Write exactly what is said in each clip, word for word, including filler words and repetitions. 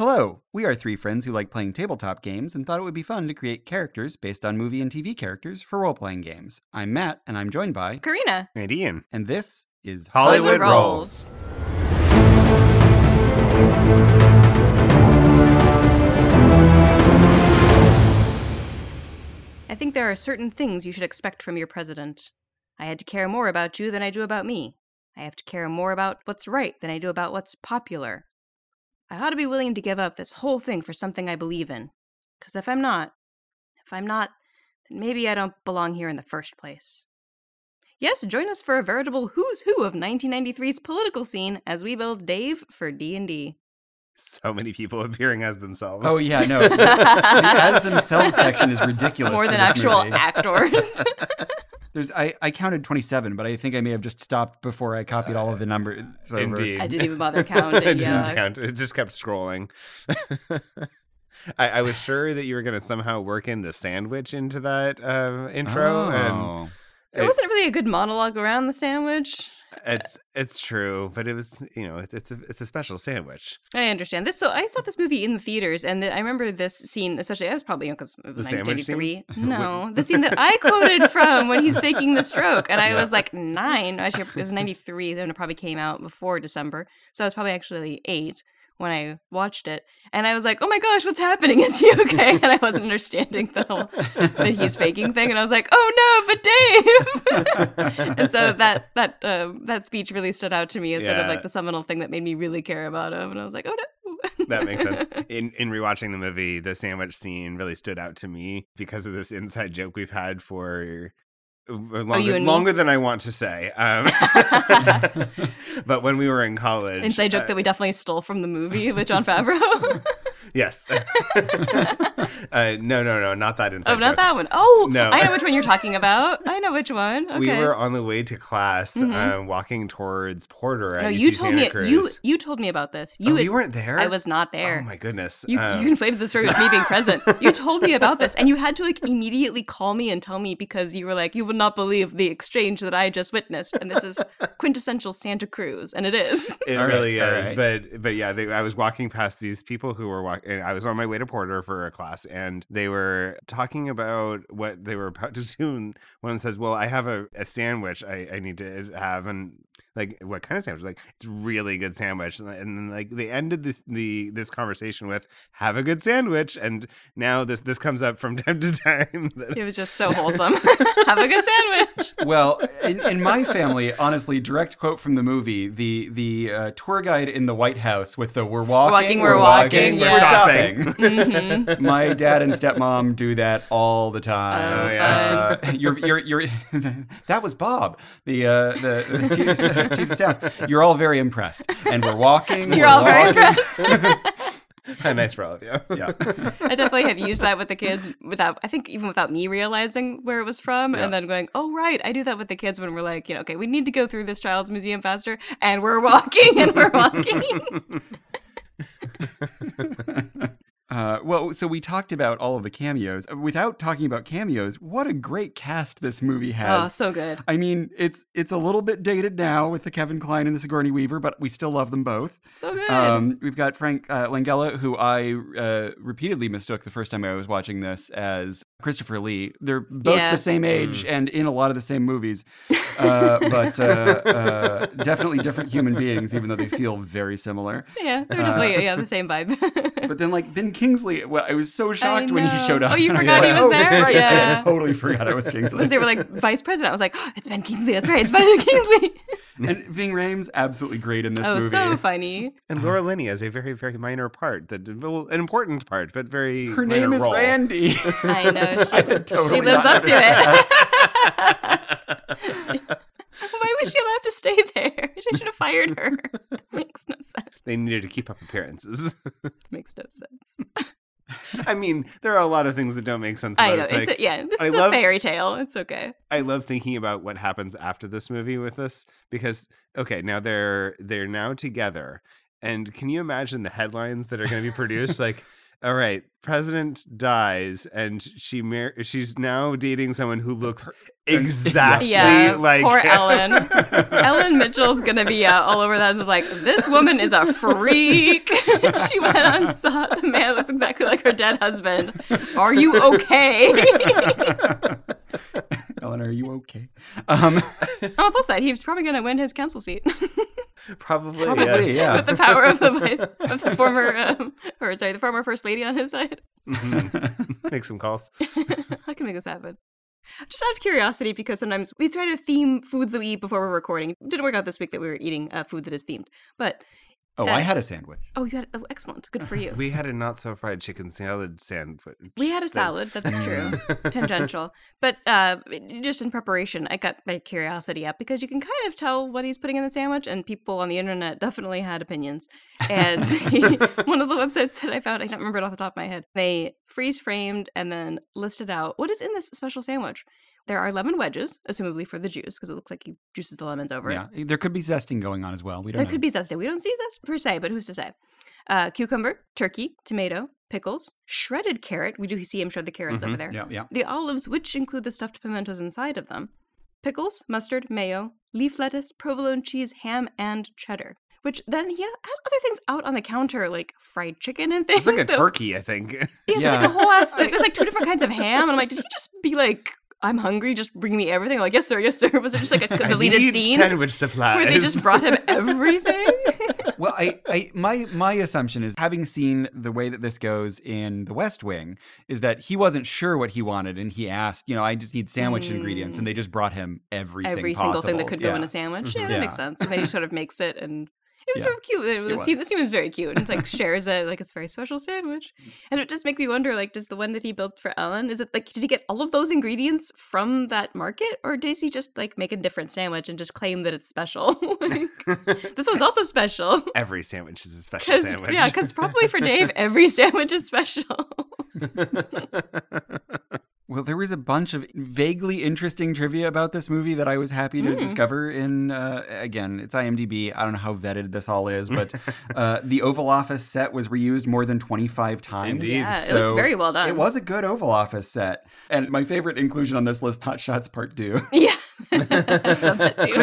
Hello, we are three friends who like playing tabletop games and thought it would be fun to create characters based on movie and T V characters for role-playing games. I'm Matt, and I'm joined by... Karina. And Ian. And this is Hollywood, Hollywood Rolls. I think there are certain things you should expect from your president. I had to care more about you than I do about me. I have to care more about what's right than I do about what's popular. I ought to be willing to give up this whole thing for something I believe in. Because if I'm not, if I'm not, then maybe I don't belong here in the first place. Yes, join us for a veritable who's who of nineteen ninety-three's political scene as we build Dave for D and D. So many people appearing as themselves. Oh, yeah, no. The, the as themselves section is ridiculous. More than actual movie. Actors. There's, I, I counted twenty-seven, but I think I may have just stopped before I copied all of the numbers. Over. Indeed. I didn't even bother counting. I didn't yeah. count. It just kept scrolling. I, I was sure that you were going to somehow work in the sandwich into that uh, intro. Oh. And it, it wasn't really a good monologue around the sandwich. It's it's true, but it was, you know, it's it's a, it's a special sandwich. I understand this. So I saw this movie in the theaters, and the, I remember this scene, especially. I was probably young because it was nineteen eighty-three. No, the scene that I quoted from when he's faking the stroke, and I yeah. was like nine. Actually, it was ninety-three, and it probably came out before December, so I was probably actually eight when I watched it, and I was like, "Oh my gosh, what's happening? Is he okay?" And I wasn't understanding the whole that he's faking thing, and I was like, "Oh no, but Dave!" And so that that uh, that speech really stood out to me as yeah. sort of like the seminal thing that made me really care about him, and I was like, "Oh no." That makes sense. In in rewatching the movie, the sandwich scene really stood out to me because of this inside joke we've had for. Longer, oh, longer than I want to say. Um, but when we were in college... Inside joke uh, that we definitely stole from the movie with Jon Favreau. Yes. uh, no, no, no, not that inside joke. Oh, not joke. That one. Oh, no. I know which one you're talking about. I know which one. Okay. We were on the way to class, mm-hmm. um, walking towards Porter at no, you U C told Santa me, Cruz. You, you told me about this. You, oh, had, you weren't there? I was not there. Oh, my goodness. You, um, you conflated the story with me being present. You told me about this, and you had to like immediately call me and tell me because you were like, you would not believe the exchange that I just witnessed, and this is quintessential Santa Cruz, and it is. It all really right, is, right. but but yeah, they, I was walking past these people who were walking. I was on my way to Porter for a class, and they were talking about what they were about to do. And one says, "Well, I have a, a sandwich I, I need to have," and like, "What kind of sandwich?" Like, "It's a really good sandwich," and, and then like they ended this the this conversation with, "Have a good sandwich," and now this this comes up from time to time. That... It was just so wholesome. Have a good sandwich. Well, in, in my family, honestly, direct quote from the movie: the the uh, tour guide in the White House with the "We're walking, walking we're, we're walking, walking yeah. we're stopping." Mm-hmm. My dad and stepmom do that all the time. Oh yeah, uh, you're you're you're. That was Bob, the uh, the, the Jews. Chief of Staff, you're all very impressed. And we're walking. You're we're all walking. Very impressed. Nice for all of you. Yeah. I definitely have used that with the kids without, I think even without me realizing where it was from yeah. and then going, oh, right. I do that with the kids when we're like, you know, okay, we need to go through this child's museum faster. And we're walking and we're walking. Uh, well, so we talked about all of the cameos. Without talking about cameos, what a great cast this movie has. Oh, so good. I mean, it's it's a little bit dated now with the Kevin Kline and the Sigourney Weaver, but we still love them both. So good. Um, we've got Frank uh, Langella, who I uh, repeatedly mistook the first time I was watching this as Christopher Lee. They're both yeah. the same age mm. and in a lot of the same movies, uh, but uh, uh, definitely different human beings, even though they feel very similar. Yeah, they're definitely uh, yeah, the same vibe. But then, like, Ben Kingsley, well, I was so shocked when he showed up. Oh, you forgot he was there? Right. Yeah. I totally forgot I was Kingsley. They were like vice president. I was like, oh, it's Ben Kingsley. That's right. It's Ben Kingsley. And Ving Rhames, absolutely great in this oh, movie. Oh, so funny. And Laura Linney has a very, very minor part. The, well, an important part, but very Her minor name is role. Randy. I know. She, I totally she lives up to it. Why was she allowed to stay there? She should have fired her. Makes no sense. They needed to keep up appearances. Makes no sense. I mean, there are a lot of things that don't make sense. About I know. It. It's like, a, yeah, this I is love, a fairy tale. It's okay. I love thinking about what happens after this movie with this because, okay, now they're they're now together, and can you imagine the headlines that are going to be produced? Like, All right. President dies, and she mar- she's now dating someone who looks exactly yeah, like poor Ellen. Ellen Mitchell's going to be uh, all over that. Like, this woman is a freak. She went on saw the man looks exactly like her dead husband. Are you okay? Ellen, are you okay? Um, On the plus side, he's probably going to win his council seat. Probably, Probably yes. yeah. With the power of the vice, of the former, um, or sorry, the former first lady on his side. Mm-hmm. Make some calls. I can make this happen. Just out of curiosity, because sometimes we try to theme foods that we eat before we're recording. It didn't work out this week that we were eating uh, food that is themed, but. Oh, uh, I had a sandwich. Oh, you had oh, excellent. Good for you. We had a not-so-fried chicken salad sandwich. We had a salad. That's true. Tangential. But uh, just in preparation, I got my curiosity up because you can kind of tell what he's putting in the sandwich, and people on the internet definitely had opinions. And one of the websites that I found, I don't remember it off the top of my head, they freeze-framed and then listed out what is in this special sandwich. There are lemon wedges, assumably for the juice, because it looks like he juices the lemons over. Yeah, there could be zesting going on as well. We don't. There know. could be zesting. We don't see zest per se, but who's to say? Uh, cucumber, turkey, tomato, pickles, shredded carrot. We do see him shred the carrots mm-hmm. over there. Yeah, yeah. The olives, which include the stuffed pimentos inside of them, pickles, mustard, mayo, leaf lettuce, provolone cheese, ham, and cheddar. Which then he has other things out on the counter, like fried chicken and things. It's like a so, turkey, I think. Yeah, there's yeah. like a whole ass. Like, there's like two different kinds of ham, and I'm like, did he just be like? I'm hungry, just bring me everything. I'm like, yes, sir, yes, sir. Was there just like a deleted scene sandwich supplies. Where they just brought him everything? Well, I, I, my my assumption is, having seen the way that this goes in The West Wing, is that he wasn't sure what he wanted, and he asked, you know, I just need sandwich mm. ingredients, and they just brought him everything Every possible. Single thing that could yeah. go in a sandwich. Mm-hmm. Yeah, that yeah. makes sense. And then he sort of makes it, and it was yeah. sort of cute. It was, it was. This human's very cute, and like shares it like it's a very special sandwich. And it just makes me wonder, like, does the one that he built for Ellen, is it like, did he get all of those ingredients from that market, or does he just like make a different sandwich and just claim that it's special? Like, this one's also special. Every sandwich is a special sandwich. Yeah, because probably for Dave, every sandwich is special. Well, there was a bunch of vaguely interesting trivia about this movie that I was happy to mm. discover in, uh, again, it's I M D B. I don't know how vetted this all is, but uh, the Oval Office set was reused more than twenty-five times. Indeed. Yeah, so it looked very well done. It was a good Oval Office set. And my favorite inclusion on this list, Hot Shots Part Deux. Yeah. Clear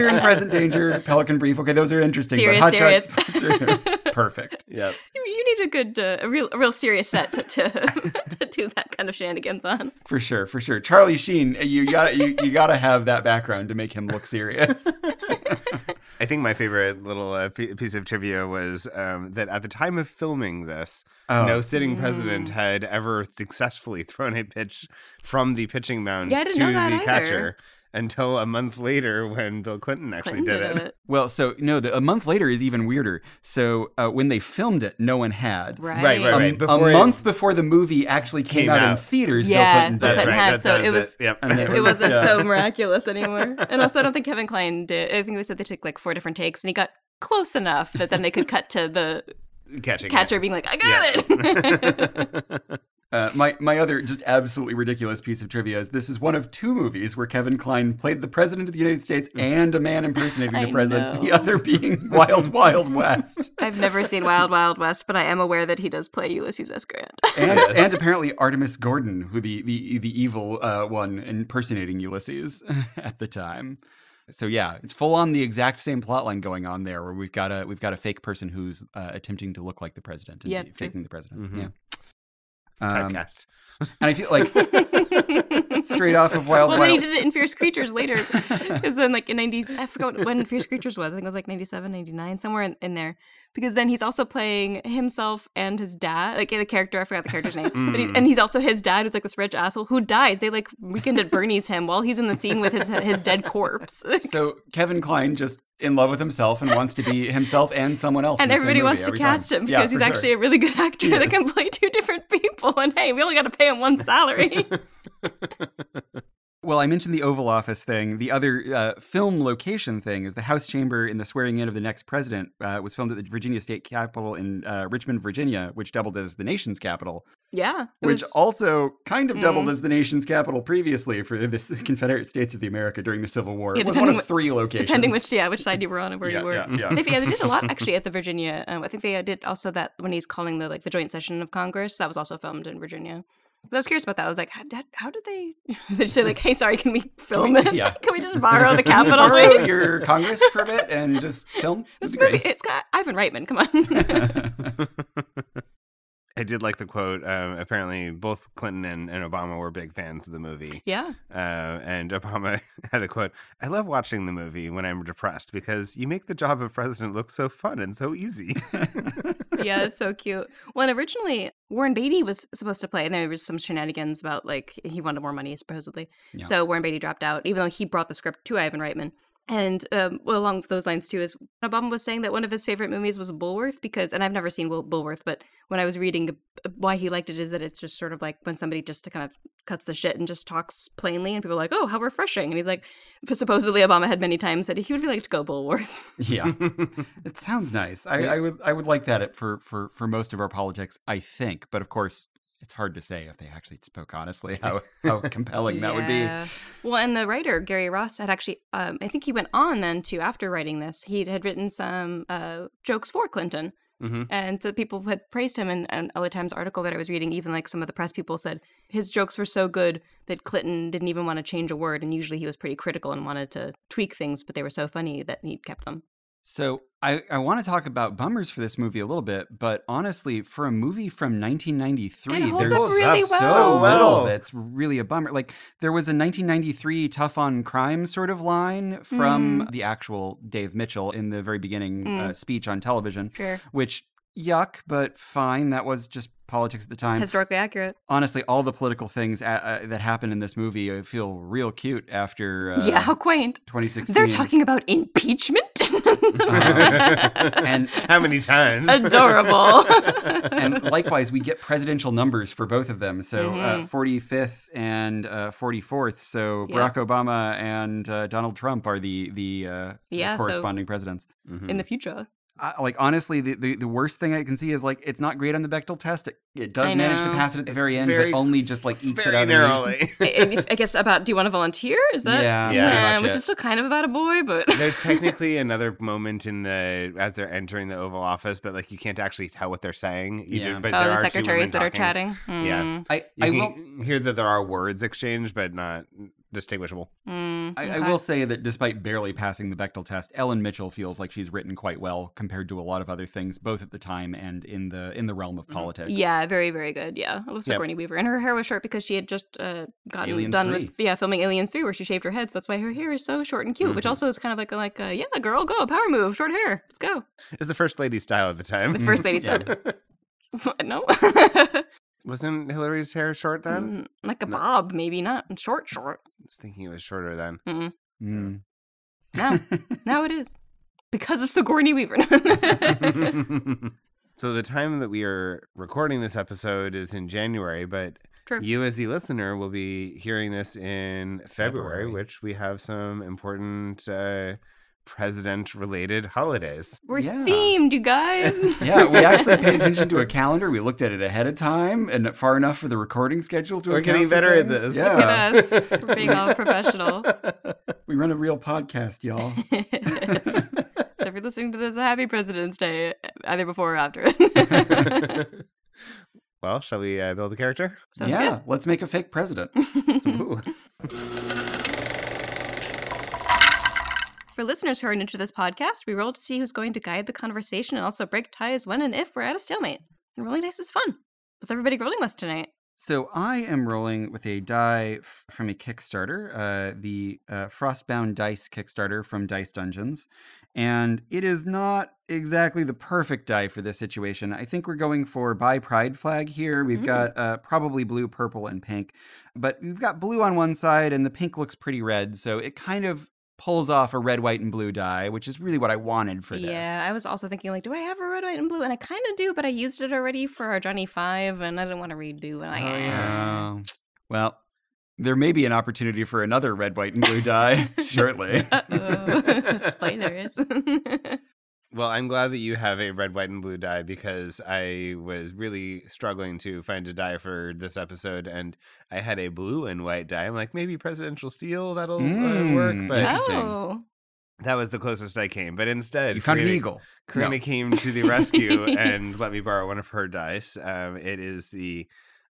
and Present Danger, Pelican Brief. Okay, those are interesting. Serious, but Hot serious. Shots Part Deux. Perfect. Yeah. You need a good, uh, a real a real serious set to, to, to do that kind of shenanigans on. For sure. For sure. Charlie Sheen, you got you, you got to have that background to make him look serious. I think my favorite little uh, p- piece of trivia was um, that at the time of filming this, oh. no sitting mm. president had ever successfully thrown a pitch from the pitching mound yeah, to the either. catcher. Until a month later when Bill Clinton actually Clinton did, did it. it. Well, so, no, the, a month later is even weirder. So uh, when they filmed it, no one had. Right, right, right. right. Um, a it, month before the movie actually came, came out, out in theaters, yeah, Bill Clinton did. Yeah, Bill Clinton right, had, so it, was, it. Yep. it, it wasn't yeah. so miraculous anymore. And also, I don't think Kevin Kline did. I think they said they took like four different takes, and he got close enough that then they could cut to the Catching catcher it. being like, I got yeah. it! Uh, my my other just absolutely ridiculous piece of trivia is this is one of two movies where Kevin Kline played the president of the United States and a man impersonating the president, know. the other being Wild Wild West. I've never seen Wild Wild West, but I am aware that he does play Ulysses S. Grant. And, yes. and apparently Artemis Gordon, who the, the, the evil uh, one impersonating Ulysses at the time. So yeah, it's full on the exact same plotline going on there, where we've got a we've got a fake person who's uh, attempting to look like the president and yep, be, faking the president. Mm-hmm. Yeah. Typecast. Um, and I feel like straight off of Wild Well, Wild... then he did it in Fierce Creatures later. Because then like in nineties, I forgot when Fierce Creatures was. I think it was like ninety-seven, ninety-nine, somewhere in, in there. Because then he's also playing himself and his dad. Like the character, I forgot the character's name. Mm. But he, and he's also his dad, who's like this rich asshole who dies. They like Weekend at Bernie's him while he's in the scene with his his dead corpse. So Kevin Kline just in love with himself and wants to be himself and someone else. And everybody wants to cast him because he's actually a really good actor that can play two different people. And hey, we only got to pay him one salary. Well, I mentioned the Oval Office thing. The other uh, film location thing is the House chamber in the swearing-in of the next president uh, was filmed at the Virginia State Capitol in uh, Richmond, Virginia, which doubled as the nation's capital. Yeah. Which was... also kind of doubled mm. as the nation's capital previously for the Confederate States of the America during the Civil War. Yeah, it was one of three locations. Depending which, yeah, which side you were on and where yeah, you were. Yeah, yeah. They, yeah, they did a lot, actually, at the Virginia. Um, I think they did also that when he's calling the like the joint session of Congress. That was also filmed in Virginia. I was curious about that. I was like, how did, how did they? They just like, hey, sorry, can we film can we, it? Yeah. Can we just borrow the Capitol? Borrow your Congress from it and just film? This movie, great. It's got Ivan Reitman. Come on. I did like the quote. Uh, apparently, both Clinton and, and Obama were big fans of the movie. Yeah. Uh, and Obama had a quote, "I love watching the movie when I'm depressed because you make the job of president look so fun and so easy." Yeah, it's so cute. Well, and originally, Warren Beatty was supposed to play, and there was some shenanigans about, like, he wanted more money, supposedly. Yeah. So Warren Beatty dropped out, even though he brought the script to Ivan Reitman. And um, well, along those lines, too, is Obama was saying that one of his favorite movies was Bullworth because, and I've never seen Bull- Bullworth, but when I was reading why he liked it is that it's just sort of like when somebody just kind of cuts the shit and just talks plainly and people are like, oh, how refreshing. And he's like, supposedly Obama had many times said he would really like to go Bullworth. Yeah. It sounds nice. I, yeah. I would I would like that for, for, for most of our politics, I think. But of course, it's hard to say if they actually spoke honestly how, how compelling yeah. that would be. Well, and the writer, Gary Ross, had actually, um, I think he went on then to, after writing this, he had written some uh, jokes for Clinton. Mm-hmm. And the people had praised him. And, and other times article that I was reading, even like some of the press people said, his jokes were so good that Clinton didn't even want to change a word. And usually he was pretty critical and wanted to tweak things, but they were so funny that he kept them. So I, I want to talk about bummers for this movie a little bit, but honestly, for a movie from nineteen ninety-three, it holds there's up really well. so little that's really a bummer. Like there was a nineteen ninety-three tough on crime sort of line from mm. the actual Dave Mitchell in the very beginning mm. uh, speech on television, sure. which yuck, but fine. That was just politics at the time. Historically accurate. Honestly, all the political things uh, that happen in this movie feel real cute after uh, yeah, how quaint. twenty sixteen. They're talking about impeachment? Uh, and how many times? Adorable. And likewise, we get presidential numbers for both of them. So mm-hmm. uh, forty-fifth and uh, forty-fourth. So yeah. Barack Obama and uh, Donald Trump are the, the, uh, yeah, the corresponding so presidents. Mm-hmm. In the future. I, like, honestly, the, the, the worst thing I can see is, like, it's not great on the Bechdel test. It, it does manage to pass it at the very end, very, but only just, like, ekes it out. Very narrowly. I, I guess about, do you want to volunteer? Is that? Yeah. yeah um, which is still kind of about a boy, but. There's technically another moment in the, as they're entering the Oval Office, but, like, you can't actually tell what they're saying. Either, yeah. But oh, there the are secretaries that talking. Are chatting. Mm. Yeah. I, I will hear that there are words exchanged, but not distinguishable. Mm, okay. I, I will say that despite barely passing the Bechdel test, Ellen Mitchell feels like she's written quite well compared to a lot of other things, both at the time and in the in the realm of politics. Yeah, very, very good. Yeah. I love Sigourney yep. Weaver. And her hair was short because she had just uh, gotten Aliens done three. With yeah, filming Aliens three where she shaved her head. So that's why her hair is so short and cute, mm-hmm. which also is kind of like, a, like a, yeah, girl, go, power move, short hair. Let's go. It's the first lady style at the time. The first lady style. No. Wasn't Hillary's hair short then? Mm, like a no. bob, maybe not. Short, short. I was thinking it was shorter then. Mm. Mm. Now, now it is. Because of Sigourney Weaver. So the time that we are recording this episode is in January, but True. You as the listener will be hearing this in February, February. Which we have some important... Uh, president-related holidays. We're yeah. themed, you guys. Yeah, we actually paid attention to a calendar. We looked at it ahead of time and far enough for the recording schedule to We're getting better at this. Yeah. Look at us. We're being all professional. We run a real podcast, y'all. So if you're listening to this, a happy President's Day, either before or after it. Well, shall we uh, build a character? Sounds yeah, good. Let's make a fake president. Ooh. For listeners who are new to this podcast, we roll to see who's going to guide the conversation and also break ties when and if we're at a stalemate. And rolling dice is fun. What's everybody rolling with tonight? So I am rolling with a die f- from a Kickstarter, uh, the uh, Frostbound Dice Kickstarter from Dice Dungeons. And it is not exactly the perfect die for this situation. I think we're going for Buy Pride Flag here. We've mm-hmm. got uh, probably blue, purple, and pink. But we've got blue on one side and the pink looks pretty red. So it kind of pulls off a red, white, and blue die, which is really what I wanted for this. Yeah, I was also thinking, like, do I have a red, white, and blue? And I kind of do, but I used it already for our Johnny Five, and I didn't want to redo what I am. Oh, yeah. Well, there may be an opportunity for another red, white, and blue die shortly. Uh-oh. Spoilers. Well, I'm glad that you have a red, white, and blue die, because I was really struggling to find a die for this episode, and I had a blue and white die. I'm like, maybe presidential seal, that'll mm, uh, work. But interesting. Oh. That was the closest I came. But instead, you found Karina, an eagle. Karina no. came to the rescue and let me borrow one of her dice. Um, it is the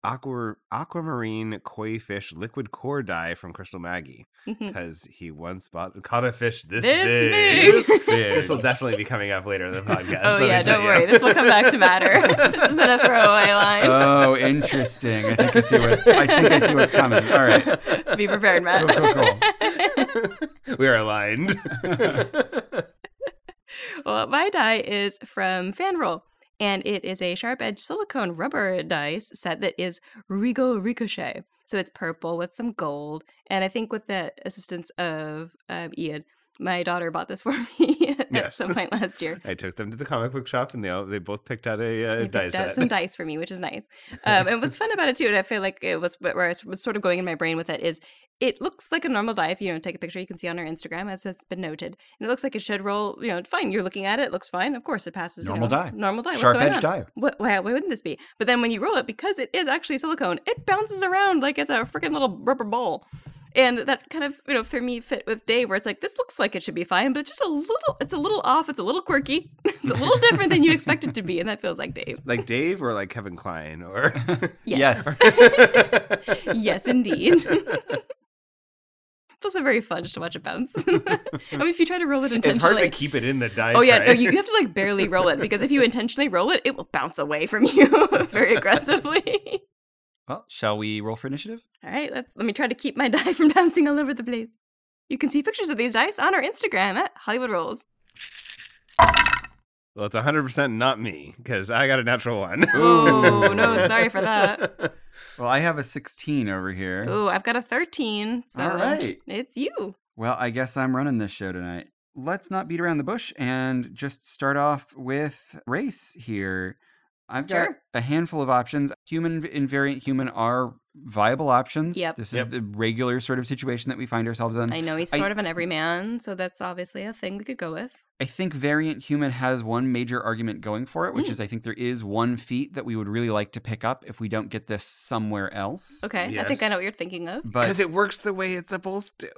aqua, aquamarine koi fish liquid core die from Crystal Maggie, because he once bought, caught a fish this, this big. big. This will definitely be coming up later in the podcast. Oh, yeah, don't worry. This will come back to matter. This isn't a throwaway line. Oh, interesting. I think I see, what, I think I see what's coming. All right. Be prepared, Matt. Cool, cool, cool. We are aligned. Well, my die is from Fanroll. And it is a sharp-edged silicone rubber dice set that is Rigo Ricochet. So it's purple with some gold. And I think with the assistance of um, Ian, my daughter bought this for me at yes. some point last year. I took them to the comic book shop, and they all, they both picked out a uh, they picked dice out set. Some dice for me, which is nice. Um, and what's fun about it, too, and I feel like it was where I was sort of going in my brain with it, is it looks like a normal die. If you don't take a picture, you can see on our Instagram, as has been noted. And it looks like it should roll, you know, fine. You're looking at it. It looks fine. Of course, it passes. Normal you know, die. Normal die. Sharp edge die. What, why, why wouldn't this be? But then when you roll it, because it is actually silicone, it bounces around like it's a freaking little rubber ball. And that kind of, you know, for me fit with Dave, where it's like, this looks like it should be fine, but it's just a little, it's a little off. It's a little quirky. It's a little different than you expect it to be. And that feels like Dave. Like Dave or like Kevin Kline or? Yes. Yes, yes indeed. It's also very fun just to watch it bounce. I mean, if you try to roll it intentionally. It's hard to keep it in the die. Oh, yeah. No, you, you have to like barely roll it, because if you intentionally roll it, it will bounce away from you very aggressively. Well, shall we roll for initiative? All right. Let's, let me try to keep my die from bouncing all over the place. You can see pictures of these dice on our Instagram at Hollywood Rolls. Well, it's one hundred percent not me, because I got a natural one. Oh, no. Sorry for that. Well, I have a sixteen over here. Oh, I've got a thirteen. So all right. It's you. Well, I guess I'm running this show tonight. Let's not beat around the bush and just start off with race here. I've got sure. a handful of options. Human, invariant human are viable options. Yep. This is yep. the regular sort of situation that we find ourselves in. I know he's I, sort of an everyman, so that's obviously a thing we could go with. I think variant human has one major argument going for it, which mm. is I think there is one feat that we would really like to pick up if we don't get this somewhere else. Okay, yes. I think I know what you're thinking of. Because it works the way it's supposed to.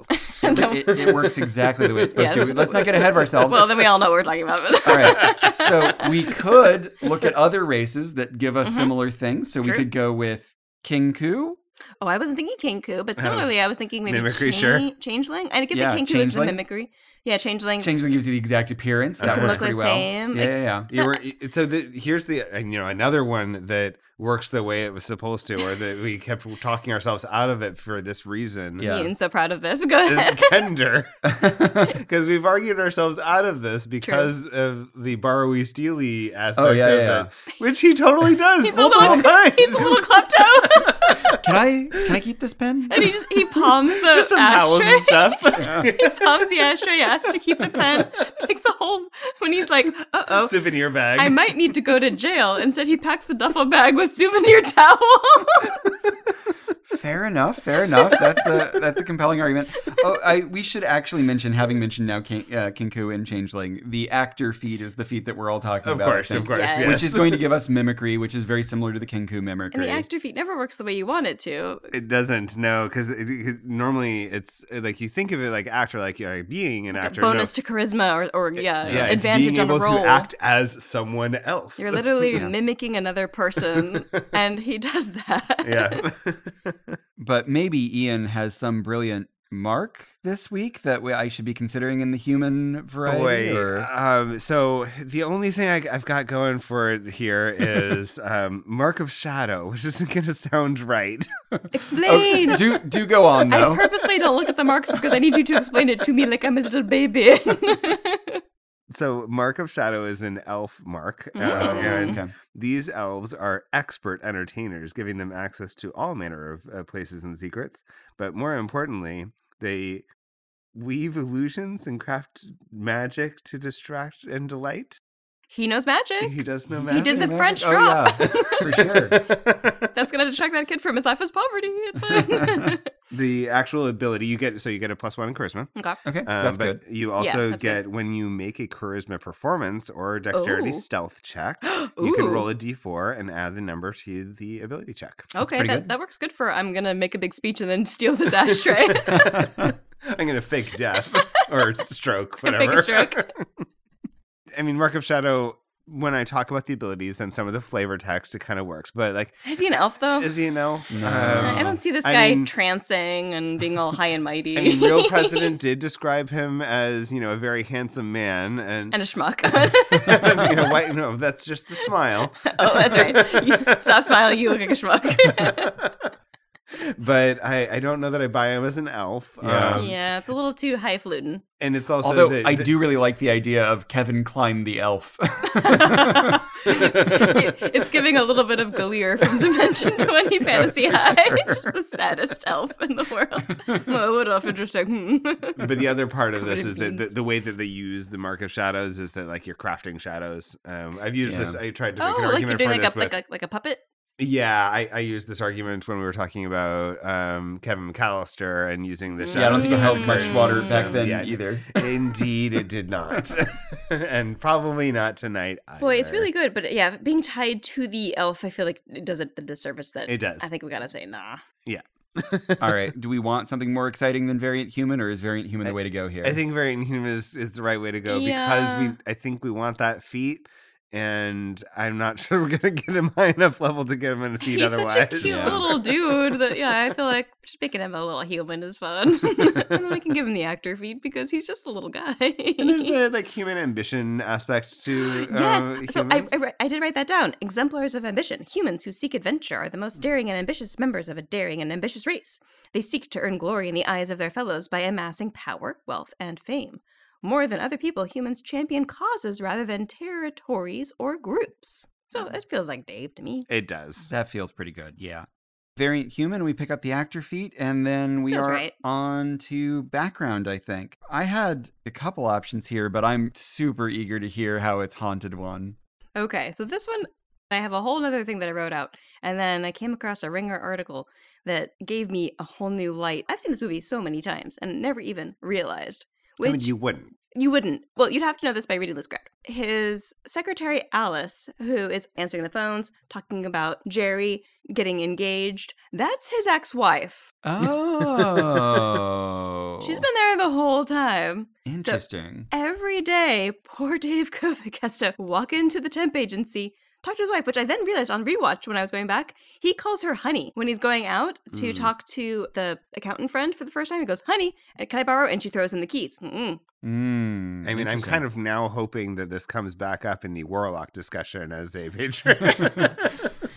no. it, it works exactly the way it's supposed yeah, to. Let's not get ahead of ourselves. Well, then we all know what we're talking about. All right, so we could look at other races that give us mm-hmm. similar things. So True. We could go with Kinku. Oh, I wasn't thinking Kinku, but similarly, I was thinking maybe mimicry, cha- sure. Changeling. I could yeah, think Kinku is the mimicry. Yeah, Changeling. Changeling gives you the exact appearance. That okay. works pretty well. Same. Yeah, yeah, yeah. You were, so the, here's the, you know, another one that works the way it was supposed to, or that we kept talking ourselves out of it for this reason. Yeah. Ian's so proud of this. Go ahead. Is Kender. Because we've argued ourselves out of this because True. Of the borrowy steely aspect oh, yeah, of yeah, it, yeah. which he totally does he's multiple little, times. He's a little klepto. Can I can I keep this pen? And he just he palms the just some ashtray. And stuff. Yeah. He palms the ashtray, asks to keep the pen, takes a whole when he's like, uh oh, souvenir bag. I might need to go to jail. Instead, he packs a duffel bag with souvenir towels. Fair enough, fair enough. That's a that's a compelling argument. Oh, I we should actually mention, having mentioned now King, uh, Kinku and Changeling, the actor feat is the feat that we're all talking of about. Of course, think, of course, yes. Which is going to give us mimicry, which is very similar to the Kinku mimicry. And the actor feat never works the way you want it to. It doesn't, no, because it, normally it's like you think of it like actor, like, you know, like being an like actor. Bonus no. to charisma or, or yeah, yeah, advantage on a role. Being able to act as someone else. You're literally yeah. mimicking another person, and he does that. Yeah. But maybe Ian has some brilliant mark this week that I should be considering in the human variety. Boy, or... um, so the only thing I, I've got going for it here is um, Mark of Shadow, which isn't going to sound right. Explain. Oh, do do go on, though. I purposely don't look at the marks because I need you to explain it to me like I'm a little baby. So Mark of Shadow is an elf mark, um, and okay. these elves are expert entertainers, giving them access to all manner of uh, places and secrets. But more importantly, they weave illusions and craft magic to distract and delight. He knows magic. He does know magic. He did the magic. French oh, drop. Yeah. For sure. That's going to distract that kid from his life as poverty. It's fine. The actual ability you get, so you get a plus one in charisma. Okay. Okay. Um, that's but good. You also yeah, get good. When you make a charisma performance or dexterity Ooh. Stealth check, you can roll a d four and add the number to the ability check. That's okay, that, that works good for I'm gonna make a big speech and then steal this ashtray. I'm gonna fake death or stroke, whatever. Fake a stroke. I mean, Mark of Shadow. When I talk about the abilities and some of the flavor text, it kind of works. But like, is he an elf though? Is he an elf? No. Um, I don't see this guy I mean, trancing and being all high and mighty. I mean, Real President did describe him as, you know, a very handsome man and and a schmuck. and, you know, why, no, that's just the smile. Oh, that's right. You stop smiling. You look like a schmuck. But I, I don't know that I buy him as an elf. Yeah, um, yeah it's a little too highfalutin. And it's also although the, the, I do really like the idea of Kevin Kline the elf. it, it's giving a little bit of Gallier from Dimension twenty Fantasy High. Just the saddest elf in the world. Well, what elf interesting. But the other part of this is that the, the way that they use the Mark of Shadows is that like you're crafting shadows. Um, I've used yeah. this. I tried to make oh, an like argument you're doing for like this. A, with, like, a, like a puppet? Yeah, I, I used this argument when we were talking about um, Kevin McAllister and using the shadow. Yeah, I don't think it held much water back so, then yeah, either. Indeed, it did not. And probably not tonight either. Boy, it's really good. But yeah, being tied to the elf, I feel like it does it the disservice that it does. I think we got to say nah. Yeah. All right. Do we want something more exciting than Variant Human, or is Variant Human I, the way to go here? I think Variant Human is, is the right way to go yeah. because we. I think we want that feat. And I'm not sure we're going to get him high enough level to get him in a feed He's otherwise. He's such a cute yeah. little dude that, yeah, I feel like just making him a little human is fun. And then we can give him the actor feed because he's just a little guy. And there's the like human ambition aspect to uh, Yes, so I, I, I did write that down. Exemplars of ambition. Humans who seek adventure are the most daring and ambitious members of a daring and ambitious race. They seek to earn glory in the eyes of their fellows by amassing power, wealth, and fame. More than other people, humans champion causes rather than territories or groups. So it feels like Dave to me. It does. That feels pretty good, yeah. Variant Human, we pick up the actor feat, and then we feels are right. on to background, I think. I had a couple options here, but I'm super eager to hear how it's Haunted One. Okay, so this one, I have a whole other thing that I wrote out, and then I came across a Ringer article that gave me a whole new light. I've seen this movie so many times and never even realized. Which, I mean, you wouldn't. You wouldn't. Well, you'd have to know this by reading the script. His secretary, Alice, who is answering the phones, talking about Jerry getting engaged, that's his ex-wife. Oh. She's been there the whole time. Interesting. So every day, poor Dave Kovac has to walk into the temp agency, talk to his wife, which I then realized on rewatch when I was going back, he calls her honey when he's going out to mm. talk to the accountant friend for the first time. He goes, honey, can I borrow? And she throws in the keys. Mm. Mm, I mean, I'm kind of now hoping that this comes back up in the Warlock discussion as a patron.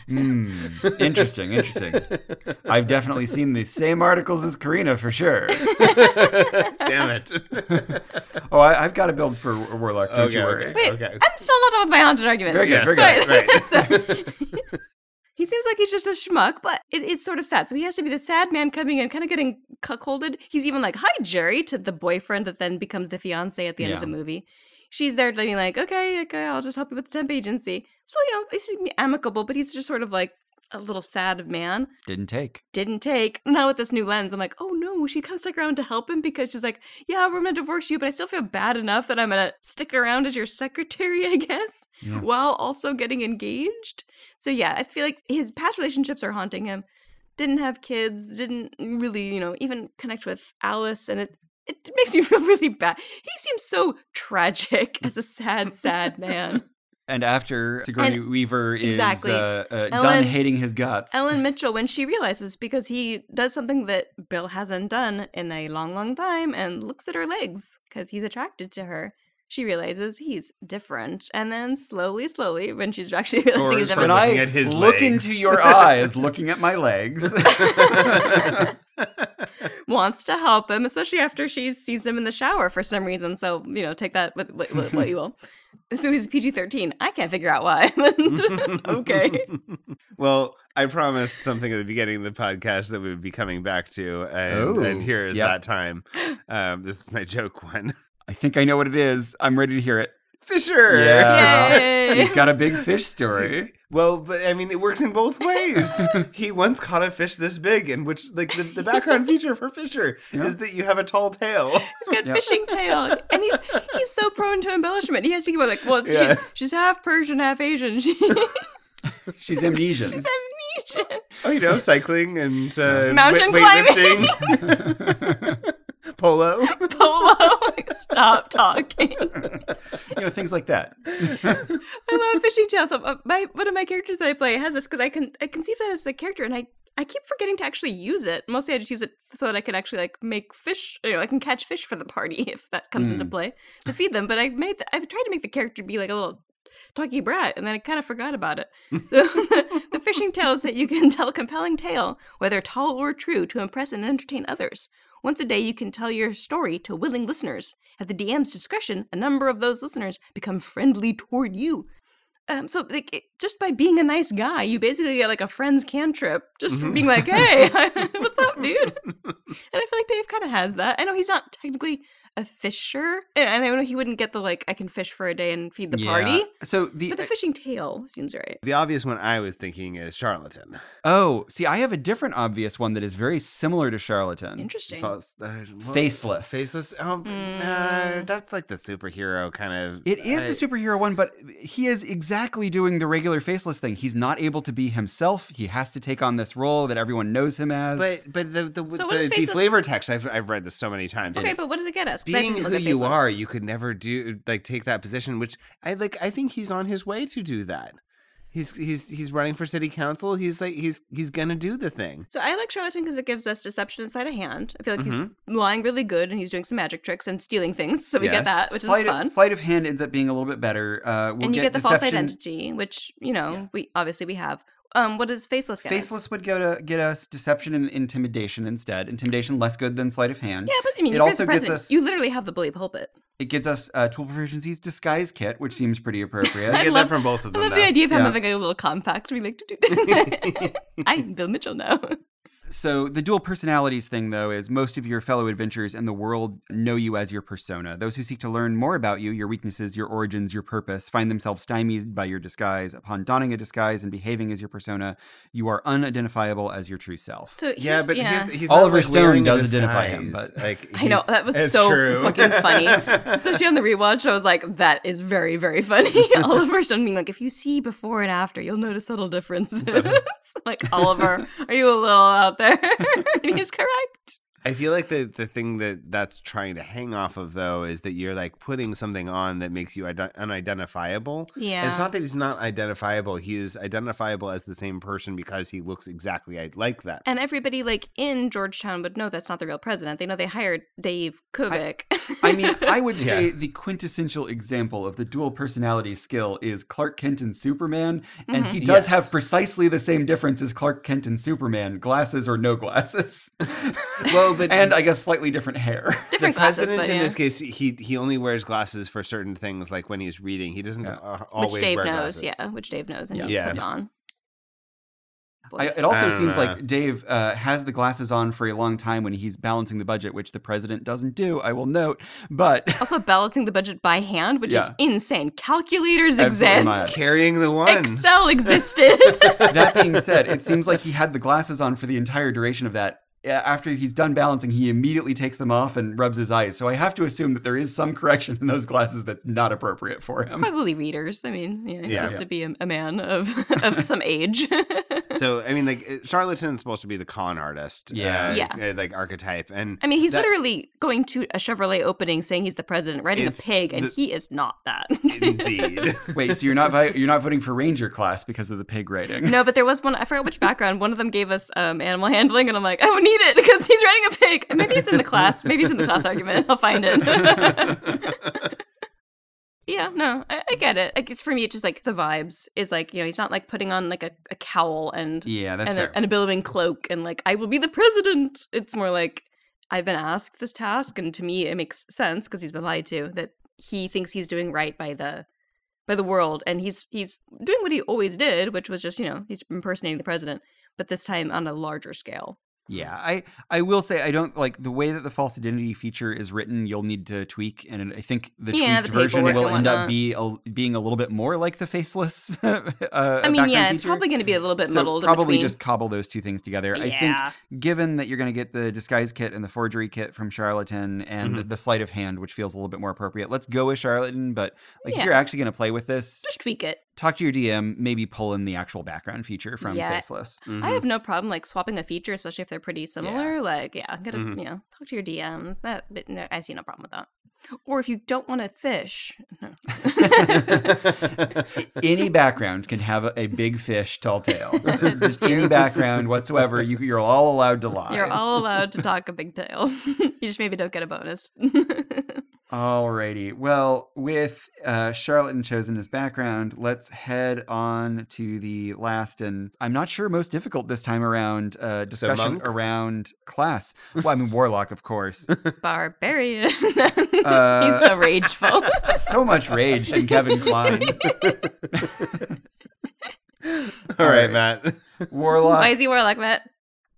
mm. Interesting, interesting. I've definitely seen the same articles as Karina for sure. Damn it. Oh, I, I've got to build for a Warlock. Don't okay, you worry. Okay, Wait, okay. I'm still not done with my haunted argument. Very good, yes, very good. Right. So, he seems like he's just a schmuck, but it, it's sort of sad. So he has to be the sad man coming in, kind of getting cuckolded. He's even like, hi, Jerry, to the boyfriend that then becomes the fiance at the end yeah. of the movie. She's there being like, okay, okay, I'll just help you with the temp agency. So, you know, they seem amicable, but he's just sort of like, a little sad man. Didn't take. Didn't take. Now with this new lens, I'm like, oh no, she kind of stuck around to help him because she's like, yeah, we're going to divorce you, but I still feel bad enough that I'm going to stick around as your secretary, I guess, yeah. while also getting engaged. So yeah, I feel like his past relationships are haunting him. Didn't have kids, didn't really, you know, even connect with Alice, and it it makes me feel really bad. He seems so tragic as a sad, sad man. And after Sigourney and, Weaver is exactly. uh, uh, Ellen, done hating his guts. Ellen Mitchell, when she realizes, because he does something that Bill hasn't done in a long, long time and looks at her legs because he's attracted to her. She realizes he's different. And then slowly, slowly, when she's actually realizing or he's different. When I at his look legs. Into your eyes, looking at my legs. Wants to help him, especially after she sees him in the shower for some reason. So, you know, take that with, with, with what you will. So he's P G thirteen. I can't figure out why. Okay. Well, I promised something at the beginning of the podcast that we would be coming back to. And, and here is yep. that time. Um, this is my joke one. I think I know what it is. I'm ready to hear it. Fisher. Yeah. He's got a big fish story. Well, but I mean, it works in both ways. He once caught a fish this big, and which, like, the, the background feature for Fisher yep. is that you have a tall tail. He's got a yep. fishing tail. And he's he's so prone to embellishment. He has to keep on, like, well, it's, yeah. she's, she's half Persian, half Asian. She... she's amnesian. She's amnesian. Oh, you know, cycling and uh, mountain weight, weightlifting. Polo. Polo. Stop talking. You know, things like that. I love fishing tail. So my, one of my characters that I play has this because I can I conceive that as the character, and I, I keep forgetting to actually use it. Mostly I just use it so that I can actually, like, make fish. You know, I can catch fish for the party if that comes mm. into play to feed them. But I made the, I've tried to make the character be like a little talky brat, and then I kind of forgot about it. So the, the fishing tail is that you can tell a compelling tale, whether tall or true, to impress and entertain others. Once a day, you can tell your story to willing listeners. At the D M's discretion, a number of those listeners become friendly toward you. Um, so like, it, just by being a nice guy, you basically get like a friend's cantrip just from being like, hey, what's up, dude? And I feel like Dave kind of has that. I know he's not technically a fisher, and I know he wouldn't get the, like, I can fish for a day and feed the yeah. party. So the, but the fishing tail seems right. The obvious one I was thinking is charlatan. Oh, see, I have a different obvious one that is very similar to charlatan. Interesting. False, uh, faceless. Faceless. Um, mm. uh, that's like the superhero kind of. It is I, the superhero one, but he is exactly doing the regular faceless thing. He's not able to be himself. He has to take on this role that everyone knows him as. But but the the, so the, the flavor text I've I've read this so many times. Okay, but what does it get us? Being who you are, you could never do like take that position, which I like. I think he's on his way to do that. He's he's he's running for city council. He's like he's he's gonna do the thing. So I like charlatan because it gives us deception inside of hand. I feel like mm-hmm. he's lying really good, and he's doing some magic tricks and stealing things. So we yes. get that, which sleight is fun. Of, sleight of hand ends up being a little bit better. Uh, we'll and you get, get the deception. False identity, which you know yeah. we obviously we have. Um, what does faceless get? Faceless us? would go to get us deception and intimidation instead. Intimidation less good than sleight of hand. Yeah, but I mean, it also gives us. You literally have the bully pulpit. It gives us uh, tool proficiencies disguise kit, which seems pretty appropriate. I get love, that from both of them. I love though. the idea of him yeah. having a little compact. We like to do. I'm Bill Mitchell now. So the dual personalities thing, though, is most of your fellow adventurers in the world know you as your persona. Those who seek to learn more about you, your weaknesses, your origins, your purpose, find themselves stymied by your disguise. Upon donning a disguise and behaving as your persona, you are unidentifiable as your true self. So yeah, but yeah. He's, he's Oliver like Stone does identify him. But like, I know that was so true. fucking funny. Especially on the rewatch, I was like, that is very, very funny. Oliver Stone being like, if you see before and after, you'll notice subtle differences. Like, Oliver, are you a little out there? He's correct. I feel like the, the thing that that's trying to hang off of, though, is that you're, like, putting something on that makes you ident- unidentifiable. Yeah. And it's not that he's not identifiable. He is identifiable as the same person because he looks exactly like that. And everybody, like, in Georgetown would know that's not the real president. They know they hired Dave Kubik. I, I mean, I would yeah. say the quintessential example of the dual personality skill is Clark Kent in Superman. Mm-hmm. And he does yes. have precisely the same difference as Clark Kent in Superman, glasses or no glasses. Well, But, and I guess slightly different hair. Different the glasses, president but, yeah. in this case, he he only wears glasses for certain things, like when he's reading. He doesn't yeah. uh, always wear glasses. Which Dave knows, yeah. Which Dave knows, and yeah. he yeah. puts on. I, it also seems know. like Dave uh, has the glasses on for a long time when he's balancing the budget, which the president doesn't do, I will note. But also balancing the budget by hand, which yeah. is insane. Calculators Absolutely exist. Not. Carrying the one. Excel existed. That being said, it seems like he had the glasses on for the entire duration of that. After he's done balancing, he immediately takes them off and rubs his eyes. So I have to assume that there is some correction in those glasses that's not appropriate for him. Probably readers. I mean, yeah, he's yeah, supposed yeah. to be a, a man of, of some age. So, I mean, like, charlatan is supposed to be the con artist. Yeah. Uh, yeah. Uh, like, archetype. And I mean, he's that, literally going to a Chevrolet opening saying he's the president, riding a pig, and the, he is not that. Indeed. Wait, so you're not vi- you're not voting for Ranger class because of the pig riding? No, but there was one, I forgot which background. One of them gave us um, animal handling, and I'm like, I don't need it because he's riding a pig. Maybe it's in the class. Maybe it's in the class argument. I'll find it. Yeah, no, I, I get it. Like, it's for me, it's just like the vibes is like, you know, he's not like putting on like a, a cowl and yeah, that's and, fair. A, and a billowing cloak and like, I will be the president. It's more like I've been asked this task, and to me it makes sense because he's been lied to that he thinks he's doing right by the by the world, and he's he's doing what he always did, which was just, you know, he's impersonating the president, but this time on a larger scale. Yeah, I, I will say I don't like the way that the false identity feature is written. You'll need to tweak, and I think the yeah, tweaked the version will end up be a, being a little bit more like the faceless. uh, I mean, yeah, feature. It's probably going to be a little bit so muddled. Probably in just cobble those two things together. Yeah. I think, given that you're going to get the disguise kit and the forgery kit from Charlatan, and mm-hmm. the sleight of hand, which feels a little bit more appropriate, let's go with Charlatan. But like, yeah. if you're actually going to play with this, just tweak it. Talk to your D M. Maybe pull in the actual background feature from yeah. faceless. Mm-hmm. I have no problem like swapping a feature, especially if they're pretty similar, yeah. like yeah I'm gonna mm-hmm. you know, talk to your D M. That no, I see no problem with that. Or if you don't want to fish, no. Any background can have a, a big fish, tall tale. Just any background whatsoever, you, you're all allowed to lie. You're all allowed to talk a big tale. You just maybe don't get a bonus. Alrighty. Well, with uh, Charlatan chosen as background, let's head on to the last and I'm not sure most difficult this time around uh, discussion around class. Well, I mean, Warlock, of course. Barbarian. Uh, He's so rageful. So much rage in Kevin Kline. All, All right, right, Matt. Warlock. Why is he Warlock, Matt?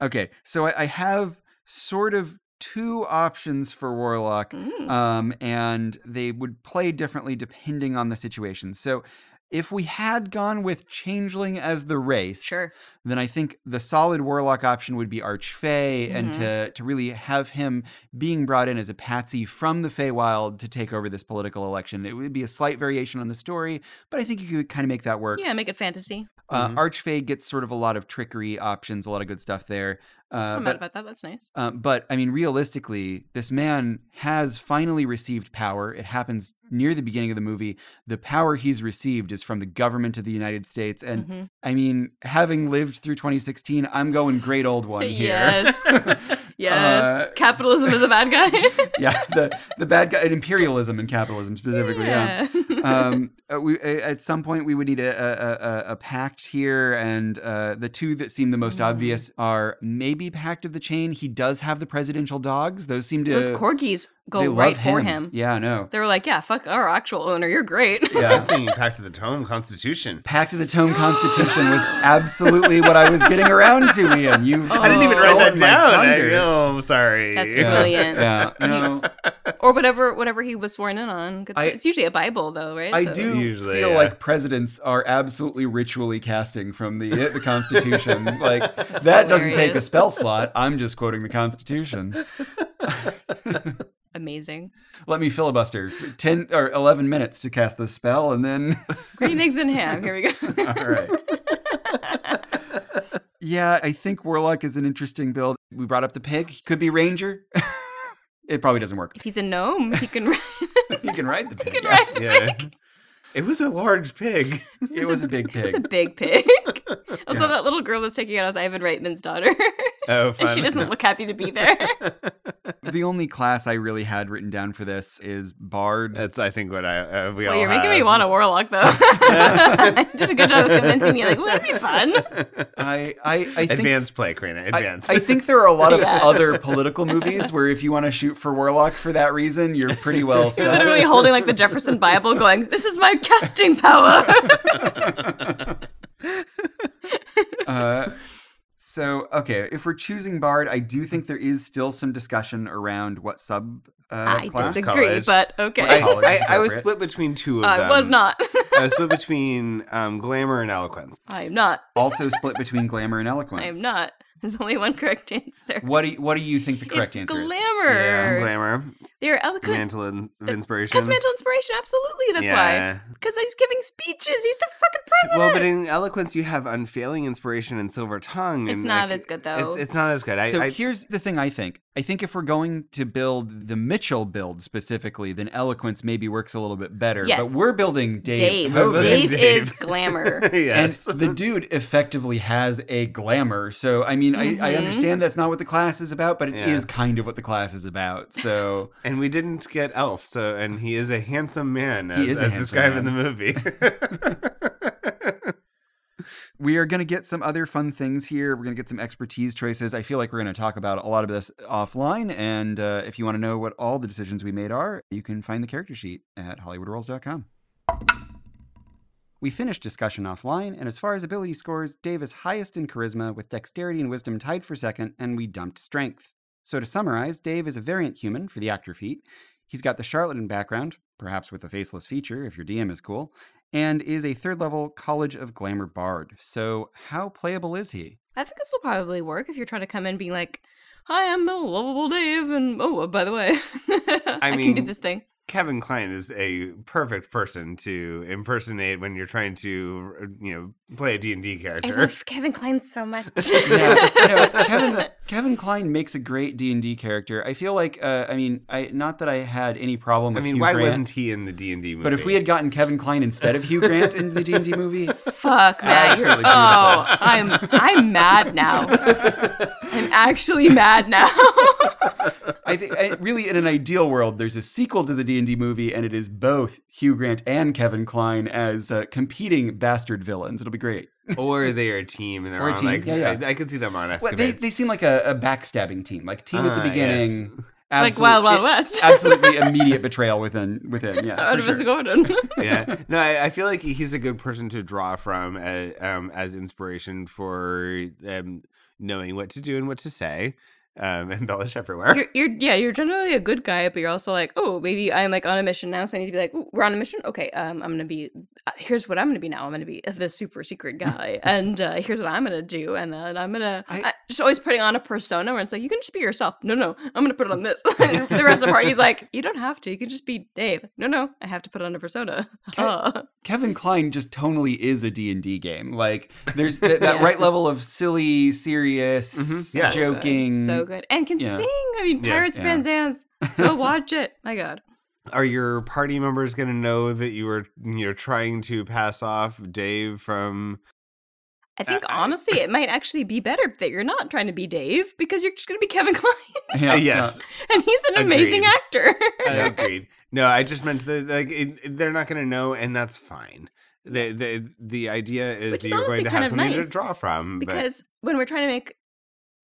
Okay, so I, I have sort of two options for Warlock, mm. um, and they would play differently depending on the situation. So if we had gone with Changeling as the race, sure. then I think the solid Warlock option would be Archfey, mm-hmm. and to, to really have him being brought in as a patsy from the Feywild to take over this political election. It would be a slight variation on the story, but I think you could kind of make that work. Yeah, make it fantasy. Uh, mm-hmm. Archfey gets sort of a lot of trickery options, a lot of good stuff there. Uh, I'm but, mad about that. That's nice. Uh, but, I mean, realistically, this man has finally received power. It happens near the beginning of the movie. The power he's received is from the government of the United States. And, mm-hmm. I mean, having lived through twenty sixteen, I'm going great old one here. Yes. Yes. Uh, capitalism is a bad guy. Yeah. The, the bad guy. And imperialism and capitalism specifically. Yeah. yeah. Um, we, at some point, we would need a, a, a, a pact here. And uh, the two that seem the most mm. obvious are maybe Maybe Pact of the Chain. He does have the presidential dogs. Those seem to those corgis go right for him. him. Yeah, I know. They were like, yeah, fuck our actual owner. You're great. Yeah, I was thinking Pact of the Tome Constitution. Pact of the Tome Constitution was absolutely what I was getting around to, Liam. You've oh. I didn't even write that down. I, oh, I'm sorry. That's yeah. brilliant. Yeah, no. Or whatever, whatever he was sworn in on. I, it's usually a Bible, though, right? I so. do usually, feel yeah. like presidents are absolutely ritually casting from the the Constitution. Like That's that hilarious. Doesn't take a spell slot. I'm just quoting the Constitution. Amazing. Let me filibuster ten or eleven minutes to cast the spell, and then green eggs and ham. Here we go. All right. Yeah, I think Warlock is an interesting build. We brought up the pig. He could be Ranger. It probably doesn't work. If he's a gnome, he can. Ride... he can ride the pig. He can yeah. ride the yeah. pig. It was a large pig. It was, it was a, a big pig. It was a big pig. Also, yeah. that little girl that's taking out is Ivan Reitman's daughter. Oh, fun. And she doesn't look happy to be there. The only class I really had written down for this is Bard. That's, I think, what I uh, we well, all you're have. Making me want a Warlock, though. I did a good job of convincing me. Like, well, that'd be fun. I, I, I think, Advanced play, Karina. Advanced. I, I think there are a lot of yeah. other political movies where if you want to shoot for Warlock for that reason, you're pretty well set. You're literally holding, like, the Jefferson Bible going, this is my casting power. uh, so, okay, if we're choosing Bard, I do think there is still some discussion around what sub uh, I class. Disagree, college. But okay. I, I, I was split between two of I them. I was not. I was split between um, Glamour and Eloquence. I am not. Also split between Glamour and Eloquence. I am not. There's only one correct answer. What do you, what do you think the correct it's answer glamour. Is? Yeah, glamour. They're eloquent. Mantle in, of inspiration. Because mantle inspiration, absolutely. That's yeah. why. Because he's giving speeches. He's the fucking president. Well, but in eloquence, you have unfailing inspiration and silver tongue. It's and not like, as good, though. It's, it's not as good. I, so I, here's the thing I think. I think if we're going to build the Mitchell build specifically, then eloquence maybe works a little bit better. Yes. But we're building Dave. Dave, Dave, Dave. is glamour. Yes. And the dude effectively has a glamour. So, I mean, mm-hmm. I, I understand that's not what the class is about, but it yeah. is kind of what the class is about. So, and we didn't get Elf. So, and he is a handsome man, as, he is a as handsome described man. In the movie. We are going to get some other fun things here. We're going to get some expertise choices. I feel like we're going to talk about a lot of this offline. And uh, if you want to know what all the decisions we made are, you can find the character sheet at Hollywood Rolls dot com. We finished discussion offline, and as far as ability scores, Dave is highest in charisma, with dexterity and wisdom tied for second, and we dumped strength. So to summarize, Dave is a variant human for the actor feat. He's got the charlatan background, perhaps with a faceless feature if your D M is cool, and is a third level College of Glamour bard. So how playable is he? I think this will probably work if you're trying to come in being like, hi, I'm the lovable Dave, and oh, by the way, I, I mean, can do this thing. Kevin Kline is a perfect person to impersonate when you're trying to, you know, play a D and D character. I love Kevin Kline so much. yeah, no, Kevin Kevin Kline makes a great D and D character. I feel like, uh, I mean, I not that I had any problem with Hugh Grant. I mean, why Grant, wasn't he in the D and D movie? But if we had gotten Kevin Kline instead of Hugh Grant in the D and D movie, fuck Matt, you're, oh, I'm I'm mad now. I'm actually mad now. I think I, really, in an ideal world, there's a sequel to the D and D movie, and it is both Hugh Grant and Kevin Kline as uh, competing bastard villains. It'll be great. Or they are a team, and they're or on team. like yeah, yeah. I, I could see them on Escapades. Well, they they seem like a, a backstabbing team, like team uh, at the beginning. Yes. Absolute, like Wild Wild West. Absolutely immediate betrayal within, within, yeah. Artemis Gordon. yeah. No, I, I feel like he's a good person to draw from as, um, as inspiration for um, knowing what to do and what to say. Um, embellish everywhere. You're, you're, yeah, you're generally a good guy, but you're also like, oh, maybe I'm like on a mission now, so I need to be like, oh, we're on a mission? Okay, um, I'm going to be, here's what I'm going to be now. I'm going to be the super secret guy, and uh, here's what I'm going to do, and then I'm going to, just always putting on a persona where it's like, you can just be yourself. No, no, I'm going to put it on this. The rest of the party's like, you don't have to. You can just be Dave. No, no, I have to put on a persona. Ke- uh. Kevin Kline just totally is a D and D game. Like, there's th- that yes. right level of silly, serious, mm-hmm. yes. joking. So, so good. And can yeah. sing. I mean, Pirates of yeah, yeah. Penzance. Go watch it. My God. Are your party members going to know that you were, you know, trying to pass off Dave from... I think, uh, honestly, I... it might actually be better that you're not trying to be Dave, because you're just going to be Kevin Kline. Yeah, yes. And he's an agreed. amazing actor. I agreed. No, I just meant that, like, it, they're not going to know, and that's fine. The, the, the idea is, is that you're going to have something nice to draw from. Because but... when we're trying to make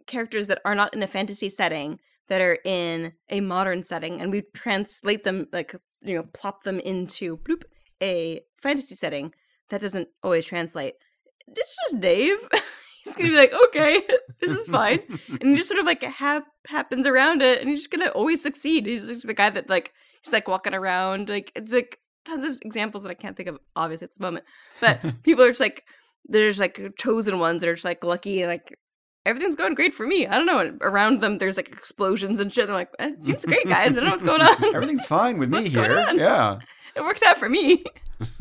characters that are not in a fantasy setting, that are in a modern setting, and we translate them, like, you know, plop them into bloop, a fantasy setting, that doesn't always translate. It's just Dave. He's gonna be like, okay, this is fine, and he just sort of like ha- happens around it, and he's just gonna always succeed. He's just the guy that, like, he's like walking around, like, it's like tons of examples that I can't think of obviously at the moment, but people are just like, there's like chosen ones that are just like lucky, like, everything's going great for me. I don't know. Around them, there's like explosions and shit. They're like, it seems great, guys. I don't know what's going on. Everything's fine with me what's here. Going on? Yeah. It works out for me.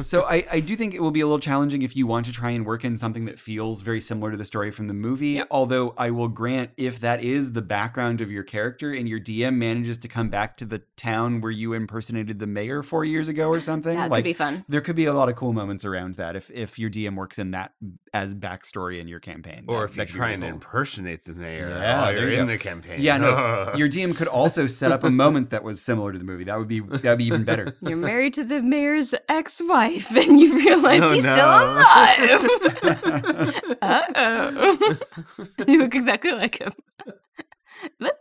So I, I do think it will be a little challenging if you want to try and work in something that feels very similar to the story from the movie. Yep. Although I will grant, if that is the background of your character and your D M manages to come back to the town where you impersonated the mayor four years ago or something. That, like, could be fun. There could be a lot of cool moments around that if, if your D M works in that as backstory in your campaign. Or that, if you're trying to impersonate the mayor yeah, while you're you in go. the campaign. Yeah, no. Your D M could also set up a moment that was similar to the movie. That would be that'd be even better. You're married to the mayor's ex-wife. Wife, and you realize oh, he's no. still alive. Uh-oh. You look exactly like him. Whoops.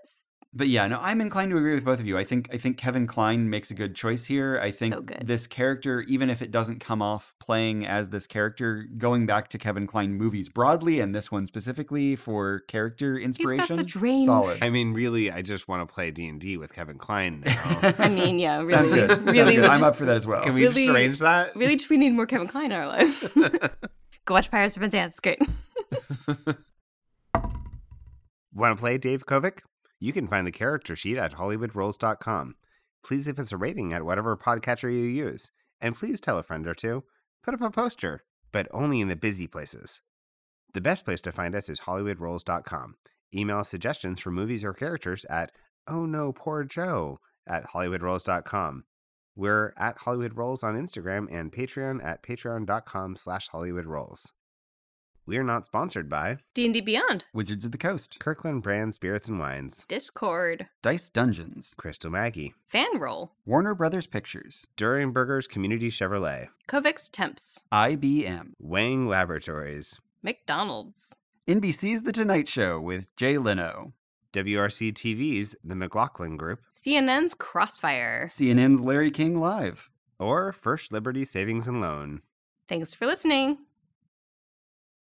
But yeah, no, I'm inclined to agree with both of you. I think I think Kevin Kline makes a good choice here. I think so this character, even if it doesn't come off playing as this character, going back to Kevin Kline movies broadly and this one specifically for character inspiration, he's got such range. Solid. I mean, really, I just want to play D and D with Kevin Kline now. I mean, yeah, really. Sounds good. Really, Sounds good. I'm up for that as well. Can we really, just arrange that? Really, we need more Kevin Kline in our lives. Go watch Pirates of Penzance. It's great. Want to play Dave Kovic? You can find the character sheet at hollywood rolls dot com. Please leave us a rating at whatever podcatcher you use. And please tell a friend or two. Put up a poster, but only in the busy places. The best place to find us is hollywood rolls dot com. Email suggestions for movies or characters at oh no poor joe at hollywood rolls dot com. We're at Hollywood Rolls on Instagram and Patreon at patreon dot com slash hollywood rolls. We're not sponsored by D and D Beyond, Wizards of the Coast, Kirkland Brand Spirits and Wines, Discord, Dice Dungeons, Crystal Maggie, FanRoll, Warner Brothers Pictures, Durenberger's Community Chevrolet, Kovic's Temps, I B M, Wang Laboratories, McDonald's, N B C's The Tonight Show with Jay Leno, W R C T V's The McLaughlin Group, C N N's Crossfire, C N N's Larry King Live, or First Liberty Savings and Loan. Thanks for listening.